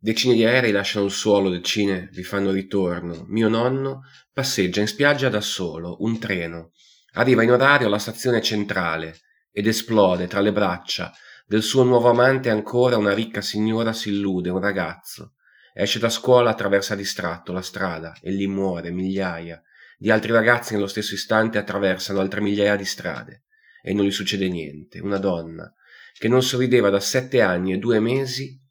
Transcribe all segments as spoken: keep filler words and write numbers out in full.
Decine di aerei lasciano il suolo, decine vi fanno ritorno. Mio nonno passeggia in spiaggia da solo, un treno. Arriva in orario alla stazione centrale ed esplode tra le braccia del suo nuovo amante. Ancora una ricca signora si illude, un ragazzo. Esce da scuola, attraversa distratto la strada e lì muore. Migliaia di altri ragazzi nello stesso istante attraversano altre migliaia di strade e non gli succede niente. Una donna che non sorrideva da sette anni e due mesi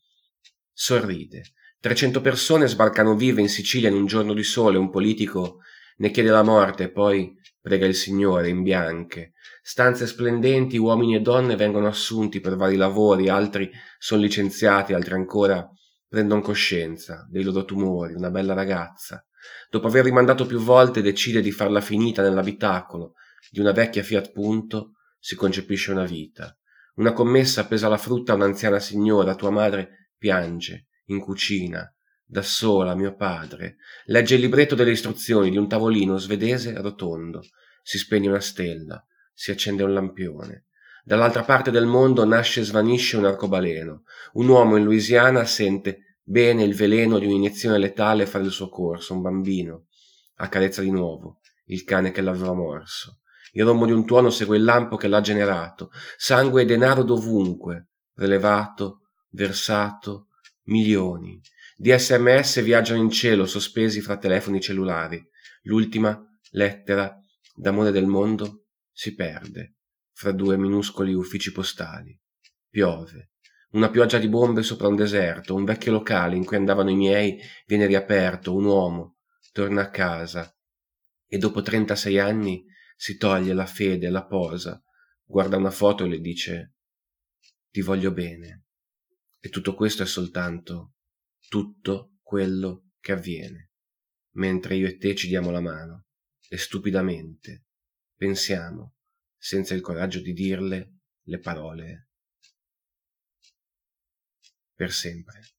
sorride. trecento persone sbarcano vive in Sicilia in un giorno di sole. Un politico ne chiede la morte e poi prega il Signore in bianche. Stanze splendenti, uomini e donne vengono assunti per vari lavori, altri sono licenziati, altri ancora prendono coscienza dei loro tumori. Una bella ragazza, dopo aver rimandato più volte, decide di farla finita nell'abitacolo di una vecchia Fiat Punto. Si concepisce una vita. Una commessa appesa alla frutta a un'anziana signora. Tua madre piange in cucina da sola. Mio padre legge il libretto delle istruzioni di un tavolino svedese rotondo. Si spegne una stella, si accende un lampione. Dall'altra parte del mondo nasce e svanisce un arcobaleno. Un uomo in Louisiana sente bene il veleno di un'iniezione letale fare il suo corso. Un bambino accarezza di nuovo il cane che l'aveva morso. Il rombo di un tuono segue il lampo che l'ha generato. Sangue e denaro dovunque, prelevato, versato, milioni di sms viaggiano in cielo, sospesi fra telefoni cellulari. L'ultima lettera d'amore del mondo si perde fra due minuscoli uffici postali. Piove, una pioggia di bombe sopra un deserto. Un vecchio locale in cui andavano i miei viene riaperto. Un uomo torna a casa e dopo trentasei anni si toglie la fede, la posa, guarda una foto e le dice: ti voglio bene. E tutto questo è soltanto tutto quello che avviene, mentre io e te ci diamo la mano e stupidamente pensiamo, senza il coraggio di dirle, le parole per sempre.